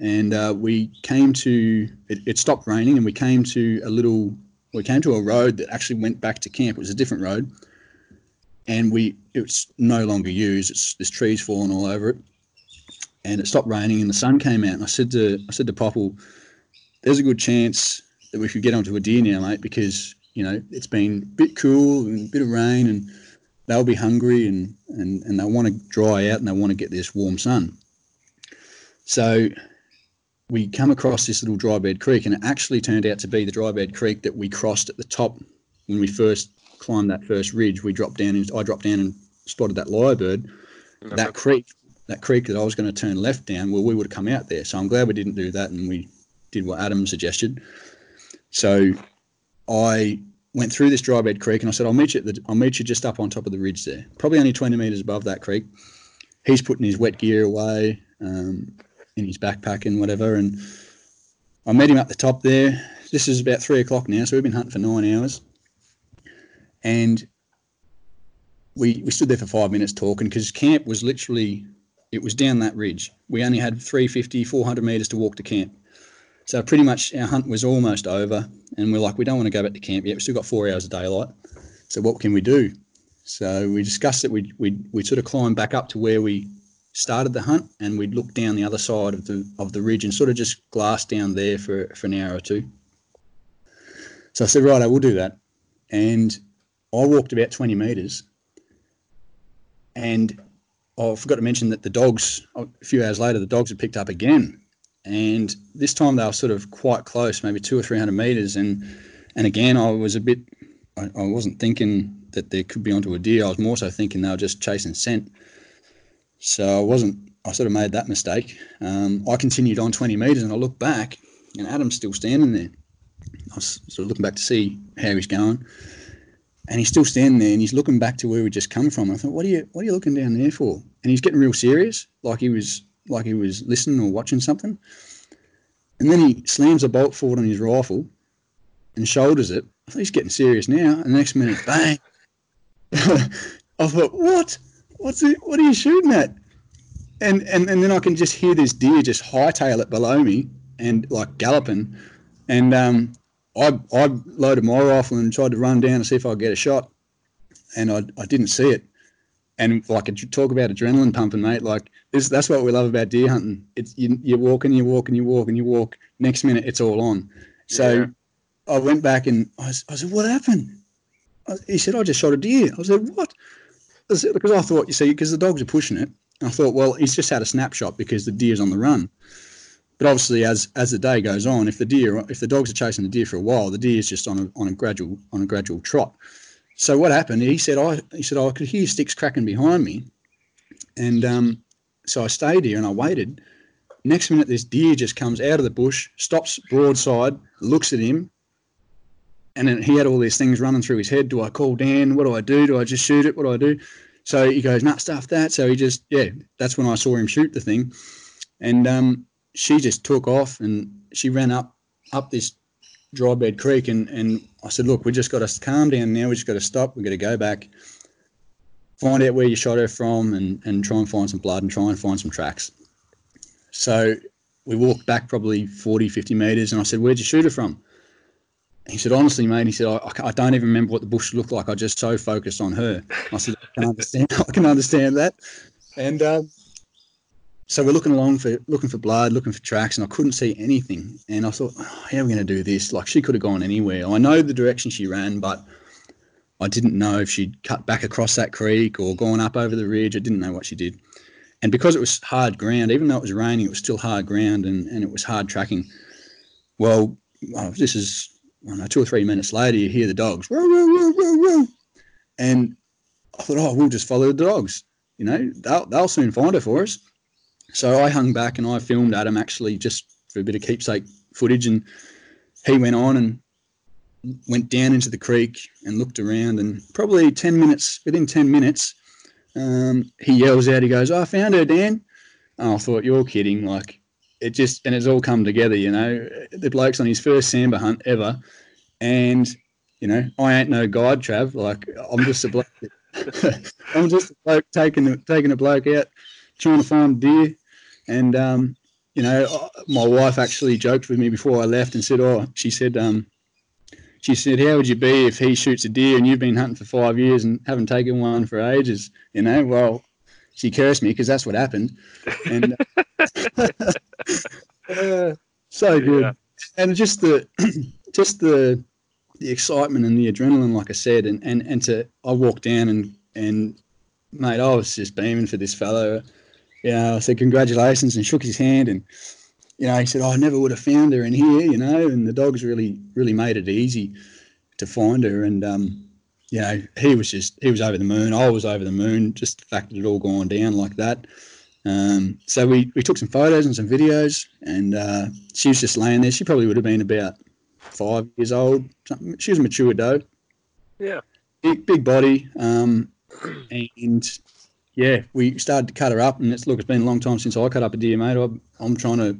and we came to, it stopped raining, and we came to a road that actually went back to camp. It was a different road, and it's no longer used. There's trees falling all over it, and it stopped raining and the sun came out, and I said to Popple, there's a good chance that we could get onto a deer now, mate, because, you know, it's been a bit cool and a bit of rain, and they'll be hungry and they want to dry out and they want to get this warm sun. So we come across this little dry bed creek, and it actually turned out to be the dry bed creek that we crossed at the top when we first climbed that first ridge. I dropped down and spotted that lyrebird. No. That creek that I was going to turn left down, well, we would have come out there. So I'm glad we didn't do that, and we did what Adam suggested. So I went through this dry bed creek, and I said, I'll meet you just up on top of the ridge there, probably only 20 metres above that creek. He's putting his wet gear away in his backpack and whatever, and I met him up the top there. This is about 3 o'clock now, so we've been hunting for 9 hours, and we stood there for 5 minutes talking, because camp was literally, it was down that ridge. We only had 350, 400 metres to walk to camp. So pretty much our hunt was almost over, and we're like, we don't want to go back to camp yet. We've still got 4 hours of daylight. So what can we do? So we discussed that we'd sort of climb back up to where we started the hunt, and we'd look down the other side of the ridge and sort of just glass down there for an hour or two. So I said, right, I will do that. And I walked about 20 metres, and I forgot to mention that a few hours later, the dogs had picked up again. And this time they were sort of quite close, maybe 200 or 300 metres. And again, I was a bit, I wasn't thinking that there could be onto a deer. I was more so thinking they were just chasing scent. So I sort of made that mistake. I continued on 20 metres, and I looked back, and Adam's still standing there. I was sort of looking back to see how he's going, and he's still standing there, and he's looking back to where we just come from. And I thought, what are you looking down there for? And he's getting real serious, like he was listening or watching something. And then he slams a bolt forward on his rifle and shoulders it. I thought, he's getting serious now. And the next minute, bang. I thought, what? What are you shooting at? And then I can just hear this deer just hightail it below me and like galloping. And I loaded my rifle and tried to run down to see if I could get a shot, and I didn't see it. And like, talk about adrenaline pumping, mate. Like this, that's what we love about deer hunting. It's you walk and you walk and you walk and you walk. Next minute, it's all on. So yeah. I went back and I said, "What happened?" He said, "I just shot a deer." I said, "What?" Because I thought, you see, because the dogs are pushing it. I thought, well, he's just had a snapshot because the deer's on the run. But obviously, as the day goes on, if the dogs are chasing the deer for a while, the deer's just on a gradual trot. So what happened? He said I could hear sticks cracking behind me, and so I stayed here and I waited. Next minute, this deer just comes out of the bush, stops broadside, looks at him, and then he had all these things running through his head. Do I call Dan? What do I do? Do I just shoot it? What do I do? So he goes, nah, stuff that. So he just, that's when I saw him shoot the thing, and she just took off and she ran up this dry bed creek, and I said, look, we just got to calm down now. We just got to stop. We've got to go back, find out where you shot her from, and try and find some blood and try and find some tracks. So we walked back probably 40, 50 metres, and I said, where'd you shoot her from? He said, honestly, mate, he said, I don't even remember what the bush looked like. I just so focused on her. I said, I can understand that. And so we're looking for blood, looking for tracks, and I couldn't see anything. And I thought, how are we going to do this? Like, she could have gone anywhere. I know the direction she ran, but I didn't know if she'd cut back across that creek or gone up over the ridge. I didn't know what she did. And because it was hard ground, even though it was raining, it was still hard ground, and it was hard tracking. Well, this is, I don't know, 2 or 3 minutes later, you hear the dogs, woo, woo, woo, woo, woo. And I thought, we'll just follow the dogs. You know, they'll soon find her for us. So I hung back and I filmed Adam actually just for a bit of keepsake footage, and he went on and went down into the creek and looked around, and probably within 10 minutes, he yells out, he goes, I found her, Dan. And I thought, you're kidding. Like, it just, and it's all come together, you know. The bloke's on his first sambar hunt ever, and, you know, I ain't no guide, Trav. Like, I'm just a bloke. I'm just a bloke taking a bloke out, trying to find deer. And, you know, my wife actually joked with me before I left and said, she said, how would you be if he shoots a deer and you've been hunting for 5 years and haven't taken one for ages? You know, well, she cursed me because that's what happened. And so good. Yeah. And just the excitement and the adrenaline, like I said, I walked down and mate, I was just beaming for this fellow. You know, I said, congratulations, and shook his hand. And, you know, he said, I never would have found her in here, you know, and the dogs really, really made it easy to find her. And, you know, he was over the moon. I was over the moon, just the fact that it all gone down like that. So we took some photos and some videos, and she was just laying there. She probably would have been about 5 years old. She was a mature doe. Yeah. Big body. And yeah, we started to cut her up, and it's been a long time since I cut up a deer, mate. I'm trying to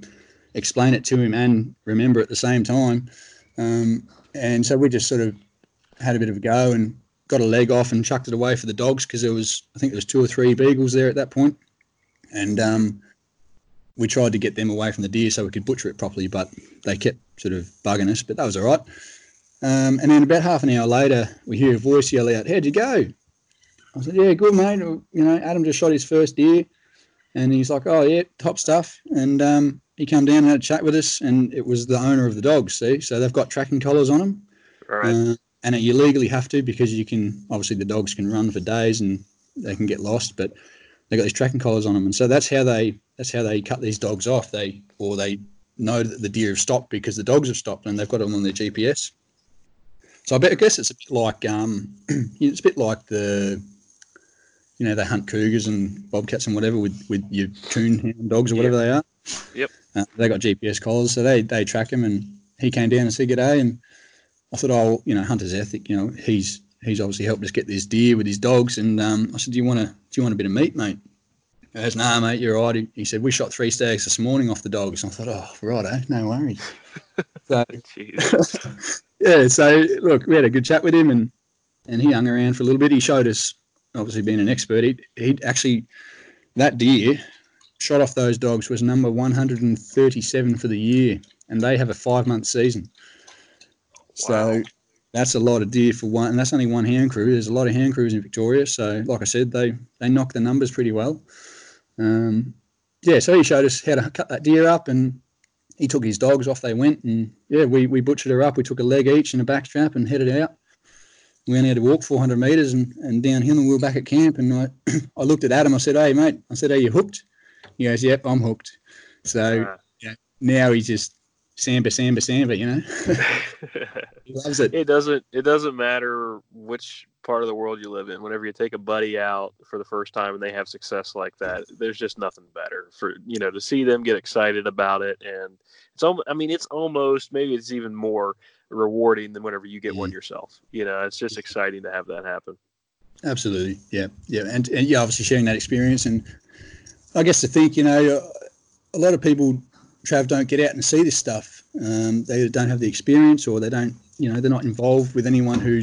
explain it to him and remember at the same time. And so we just sort of had a bit of a go and got a leg off and chucked it away for the dogs, because I think there was 2 or 3 beagles there at that point. And we tried to get them away from the deer so we could butcher it properly, but they kept sort of bugging us, but that was all right. And then about half an hour later, we hear a voice yell out, how'd you go? I said, yeah, good, mate. You know, Adam just shot his first deer. And he's like, oh, yeah, top stuff. And he came down and had a chat with us, and it was the owner of the dogs, see? So they've got tracking collars on them. Right. And you legally have to, because you can – obviously the dogs can run for days and they can get lost, but they've got these tracking collars on them. And so that's how they cut these dogs off. They know that the deer have stopped because the dogs have stopped, and they've got them on their GPS. So I guess it's a bit like the – you know, they hunt cougars and bobcats and whatever with your coonhound dogs or whatever they are. Yep. They got GPS collars, so they track him. And he came down and said, g'day. And I thought, you know, hunter's ethic. You know, he's obviously helped us get this deer with his dogs. And I said, do you want a bit of meat, mate? He goes, nah, mate, you're all right. He said, we shot 3 stags this morning off the dogs. And I thought, righto, no worries. So, yeah. So look, we had a good chat with him, and he hung around for a little bit. He showed us. Obviously being an expert, he'd actually, that deer shot off those dogs was number 137 for the year, and they have a 5-month season. So wow. That's a lot of deer for one, and that's only one hound crew. There's a lot of hound crews in Victoria, so like I said, they knock the numbers pretty well. Yeah, so he showed us how to cut that deer up, and he took his dogs off. They went, and yeah, we butchered her up. We took a leg each and a backstrap and headed out. We only had to walk 400 metres and downhill, and we were back at camp. And I looked at Adam. I said, "Hey, mate," I said, "Are you hooked?" He goes, "Yep, I'm hooked." So yeah, now he's just samba, you know. He loves it. It doesn't matter which part of the world you live in. Whenever you take a buddy out for the first time and they have success like that, there's just nothing better for, you know, to see them get excited about it. And it's it's almost, maybe it's even more rewarding than whenever you get one yourself. You know, it's just exciting to have that happen. Absolutely. Yeah. And yeah, obviously sharing that experience. And I guess to think, you know, a lot of people, Trav, don't get out and see this stuff. They don't have the experience, or they don't, you know, they're not involved with anyone who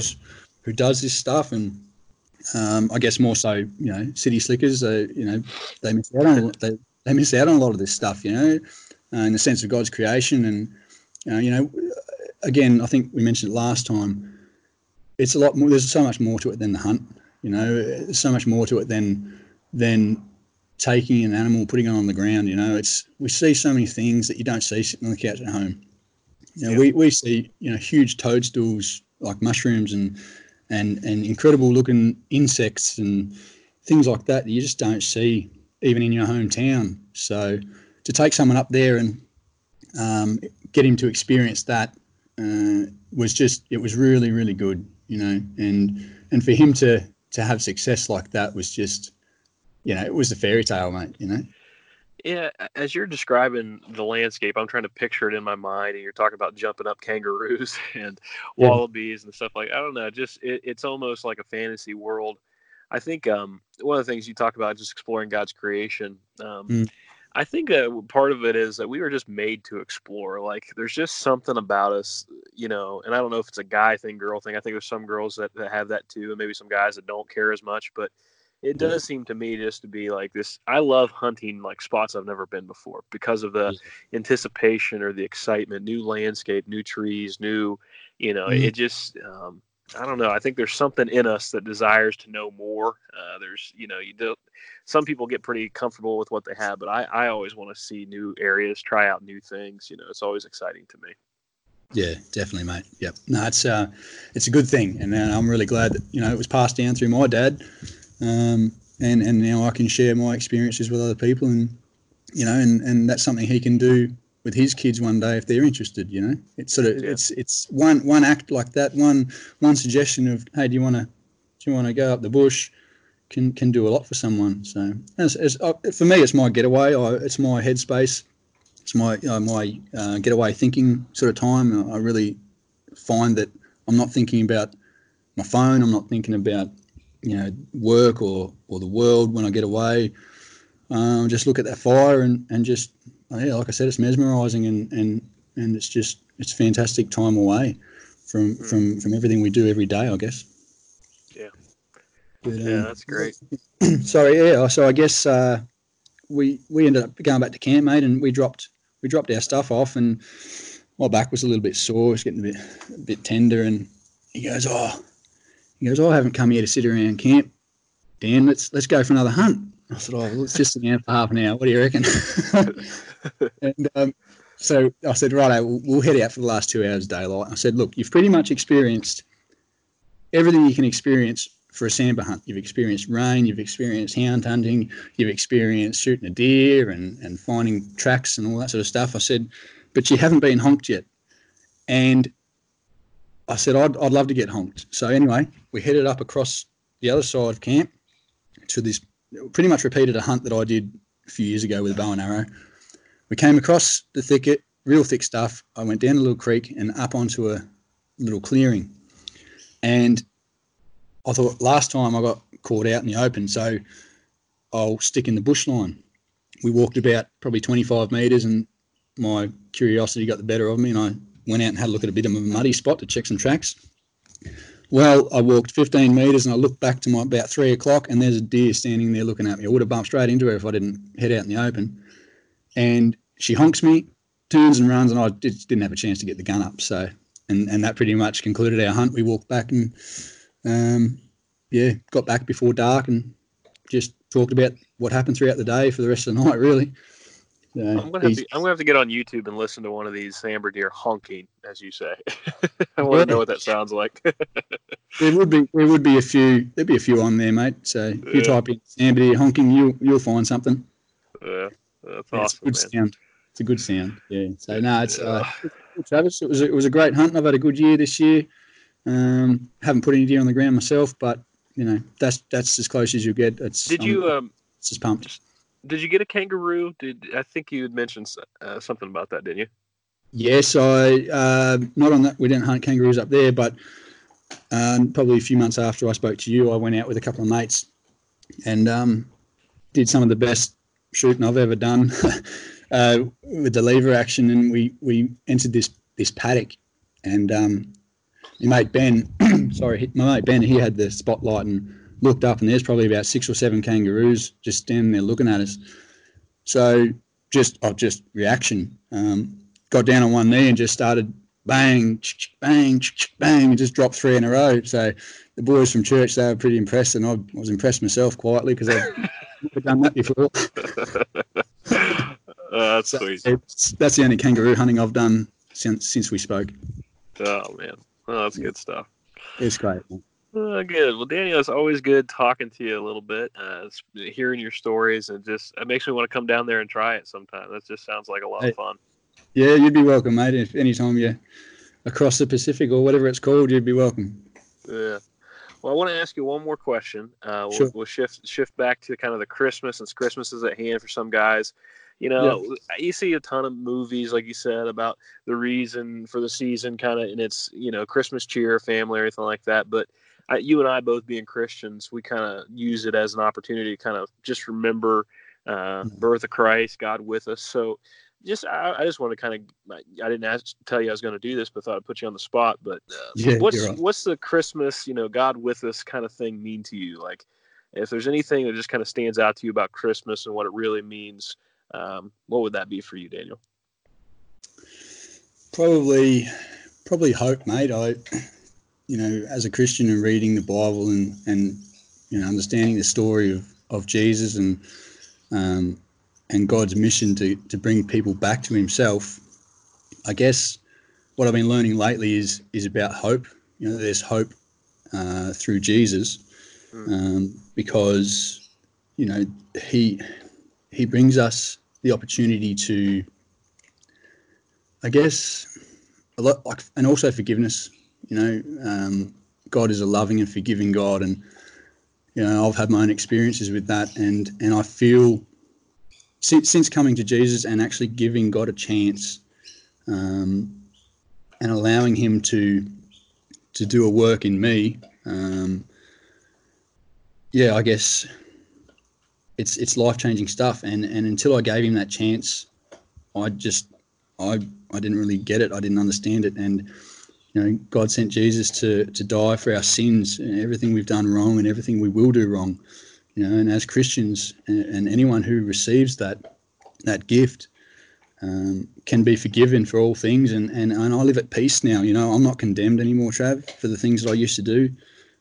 does this stuff. And I guess more so, you know, city slickers, you know, they miss out on a lot of this stuff, you know, in the sense of God's creation. And, you know, again, I think we mentioned it last time. It's a lot more. There's so much more to it than the hunt, you know. There's so much more to it than taking an animal, putting it on the ground. You know, we see so many things that you don't see sitting on the couch at home. You know, we see, you know, huge toadstools like mushrooms and incredible looking insects and things like that you just don't see even in your hometown. So to take someone up there and get him to experience that was really, really good, you know. And for him to have success like that was just, you know, it was a fairy tale, mate, you know? Yeah, as you're describing the landscape, I'm trying to picture it in my mind, and you're talking about jumping up kangaroos and wallabies and stuff like that. I don't know, just it's almost like a fantasy world. I think one of the things you talk about is just exploring God's creation. I think part of it is that we were just made to explore. Like, there's just something about us, you know, and I don't know if it's a guy thing, girl thing. I think there's some girls that have that too, and maybe some guys that don't care as much, but it does seem to me just to be like this. I love hunting like spots I've never been before because of the anticipation or the excitement, new landscape, new trees, new, you know, it just, I don't know. I think there's something in us that desires to know more. There's, you know, some people get pretty comfortable with what they have, but I always want to see new areas, try out new things. You know, it's always exciting to me. Yeah, definitely, mate. Yep. No, it's a good thing. And I'm really glad that, you know, it was passed down through my dad. And now I can share my experiences with other people, and, you know, and that's something he can do with his kids one day if they're interested, you know. It's sort of it's one act like that, one suggestion of, hey, do you wanna go up the bush, can do a lot for someone. So for me, it's my getaway. It's my headspace. It's my my getaway thinking sort of time. I really find that I'm not thinking about my phone. I'm not thinking about, you know, work or the world when I get away. Just look at that fire and just, yeah, like I said, it's mesmerising and it's just, it's fantastic time away from everything we do every day, I guess. Yeah. But, that's great. Sorry, yeah. So I guess we ended up going back to camp, mate, and we dropped our stuff off, and my back was a little bit sore. It's getting a bit tender, and he goes, I haven't come here to sit around camp, Dan. Let's go for another hunt. I said, well, let's just sit down for half an hour. What do you reckon? And so I said, righto, we'll head out for the last 2 hours daylight. I said, look, you've pretty much experienced everything you can experience for a samba hunt. You've experienced rain, you've experienced hound hunting, you've experienced shooting a deer and finding tracks and all that sort of stuff. I said, but you haven't been honked yet. And I said, I'd love to get honked. So anyway, we headed up across the other side of camp to this, pretty much repeated a hunt that I did a few years ago with a bow and arrow. We came across the thicket, real thick stuff. I went down a little creek and up onto a little clearing. And I thought, last time I got caught out in the open, so I'll stick in the bush line. We walked about probably 25 metres, and my curiosity got the better of me, and I went out and had a look at a bit of a muddy spot to check some tracks. Well, I walked 15 metres and I looked back to my about 3 o'clock and there's a deer standing there looking at me. I would have bumped straight into her if I didn't head out in the open. And she honks me, turns and runs, and I just didn't have a chance to get the gun up. So, and that pretty much concluded our hunt. We walked back and, yeah, got back before dark and just talked about what happened throughout the day for the rest of the night, really. I'm gonna have to get on YouTube and listen to one of these amber deer honking, as you say. I want to know what that sounds like. There'd be a few on there, mate. So if you type in amber deer honking, you'll find something. Yeah, that's awesome. It's a good sound. It's a good sound. Yeah. So no, it's Travis. It was a great hunt. And I've had a good year this year. Haven't put any deer on the ground myself, but you know that's as close as you get. It's just pumped. Did you get a kangaroo? I think you had mentioned something about that, didn't you? Yes, I not on that. We didn't hunt kangaroos up there, but probably a few months after I spoke to you, I went out with a couple of mates and did some of the best shooting I've ever done with the lever action. And we entered this paddock, and my mate Ben, he had the spotlight and looked up, and there's probably about 6 or 7 kangaroos just standing there looking at us. So just reaction. Got down on one knee and just started bang, bang, bang, and just dropped 3 in a row. So the boys from church, they were pretty impressed, and I was impressed myself quietly because I've never done that before. That's sweet. That's the only kangaroo hunting I've done since we spoke. Oh, man. Oh, that's good stuff. It's great, man. Good. Well, Daniel, it's always good talking to you a little bit, hearing your stories, and just it makes me want to come down there and try it sometime. That just sounds like a lot of fun. Yeah, you'd be welcome, mate. If anytime you're across the Pacific or whatever it's called, you'd be welcome. Yeah. Well, I want to ask you one more question. Sure. We'll shift back to kind of the Christmas, since Christmas is at hand for some guys. You know, You see a ton of movies, like you said, about the reason for the season, kind of, and it's, you know, Christmas cheer, family, everything like that. But you and I, both being Christians, we kind of use it as an opportunity to kind of just remember birth of Christ, God with us. So I just want to kind of, I didn't tell you I was going to do this, but thought I'd put you on the spot. But what's the Christmas, you know, God with us kind of thing mean to you? Like, if there's anything that just kind of stands out to you about Christmas and what it really means, what would that be for you, Daniel? Probably hope, mate. You know, as a Christian and reading the Bible and you know, understanding the story of Jesus and God's mission to bring people back to himself, I guess what I've been learning lately is about hope. You know, there's hope through Jesus because, you know, he brings us the opportunity to, I guess, a lot, like, and also forgiveness. You know, God is a loving and forgiving God, and you know, I've had my own experiences with that, and I feel since coming to Jesus and actually giving God a chance, and allowing Him to do a work in me, I guess it's life-changing stuff, and until I gave Him that chance, I didn't really get it, I didn't understand it, and you know, God sent Jesus to die for our sins and everything we've done wrong and everything we will do wrong. You know, and as Christians and anyone who receives that gift can be forgiven for all things. And I live at peace now. You know, I'm not condemned anymore, Trav, for the things that I used to do.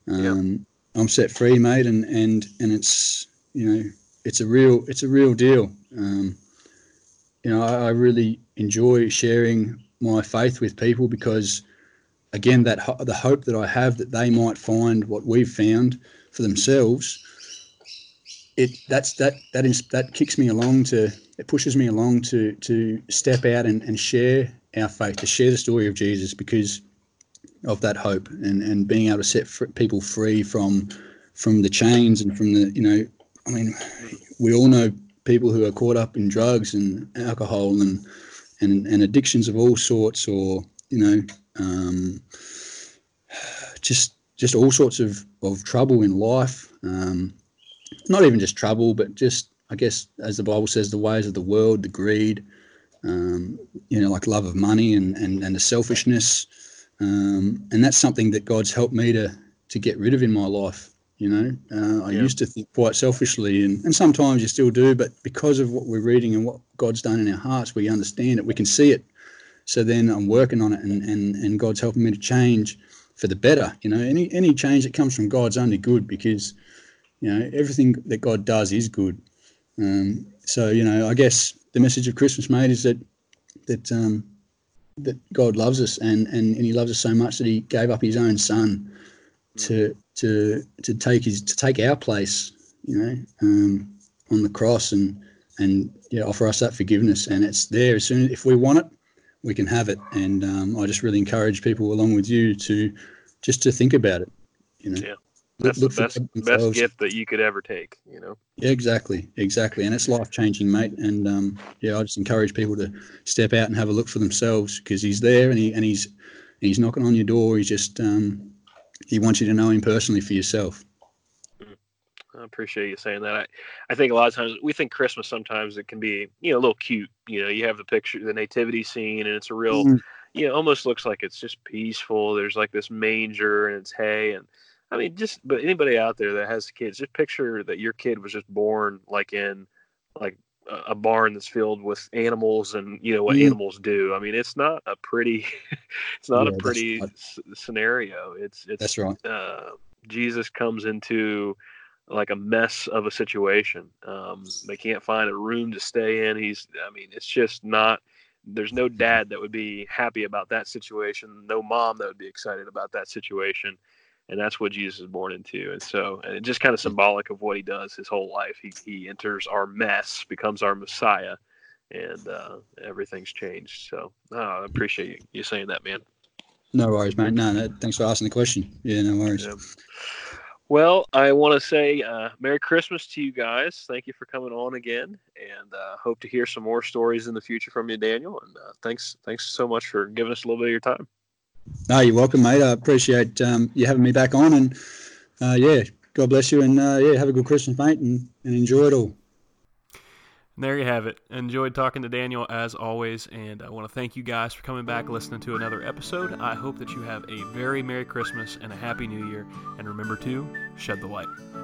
I'm set free, mate, and it's, you know, it's a real deal. You know, I really enjoy sharing my faith with people because, again, that the hope that I have that they might find what we've found for themselves, that kicks me along it pushes me along to step out and share our faith, to share the story of Jesus because of that hope and being able to set people free from the chains and from the, you know, I mean, we all know people who are caught up in drugs and alcohol and addictions of all sorts, or, you know, just all sorts of trouble in life. Not even just trouble, but just, I guess, as the Bible says, the ways of the world, the greed, you know, like love of money and the selfishness, And that's something that God's helped me to get rid of in my life. You know, I used to think quite selfishly, and sometimes you still do, but because of what we're reading and what God's done in our hearts, we understand it, we can see it. So then I'm working on it, and God's helping me to change for the better. You know, any change that comes from God's only good, because, you know, everything that God does is good. So, you know, I guess the message of Christmas, mate, is that God loves us, and he loves us so much that he gave up his own son to take our place, you know, on the cross, and offer us that forgiveness. And it's there as soon as, if we want it, we can have it. And I just really encourage people along with you to think about it, you know. Yeah. That's the best gift that you could ever take, you know. Yeah, exactly. And it's life-changing, mate. And, I just encourage people to step out and have a look for themselves, because he's there, and he's knocking on your door. He's just he wants you to know him personally for yourself. I appreciate you saying that. I think a lot of times we think Christmas, sometimes it can be, you know, a little cute. You know, you have the picture, the nativity scene, and it's a real, you know, almost looks like it's just peaceful. There's like this manger, and it's hay, and I mean, but anybody out there that has kids, just picture that your kid was just born like in like a barn that's filled with animals, and you know what animals do. I mean, it's not a pretty, scenario. It's that's right. Jesus comes into like a mess of a situation. They can't find a room to stay in. It's just not. There's no dad that would be happy about that situation. No mom that would be excited about that situation. And that's what Jesus is born into. And so, and it's just kind of symbolic of what he does his whole life. He enters our mess, becomes our Messiah, and everything's changed. So I appreciate you saying that, man. No worries, mate. No, thanks for asking the question. Yeah, no worries. Yeah. Well, I want to say Merry Christmas to you guys. Thank you for coming on again, and hope to hear some more stories in the future from you, Daniel. And thanks so much for giving us a little bit of your time. No, you're welcome, mate. I appreciate you having me back on, and God bless you, and have a good Christmas, mate, and enjoy it all. There you have it. Enjoyed talking to Daniel as always, and I want to thank you guys for coming back and listening to another episode. I hope that you have a very Merry Christmas and a Happy New Year, and remember to shed the light.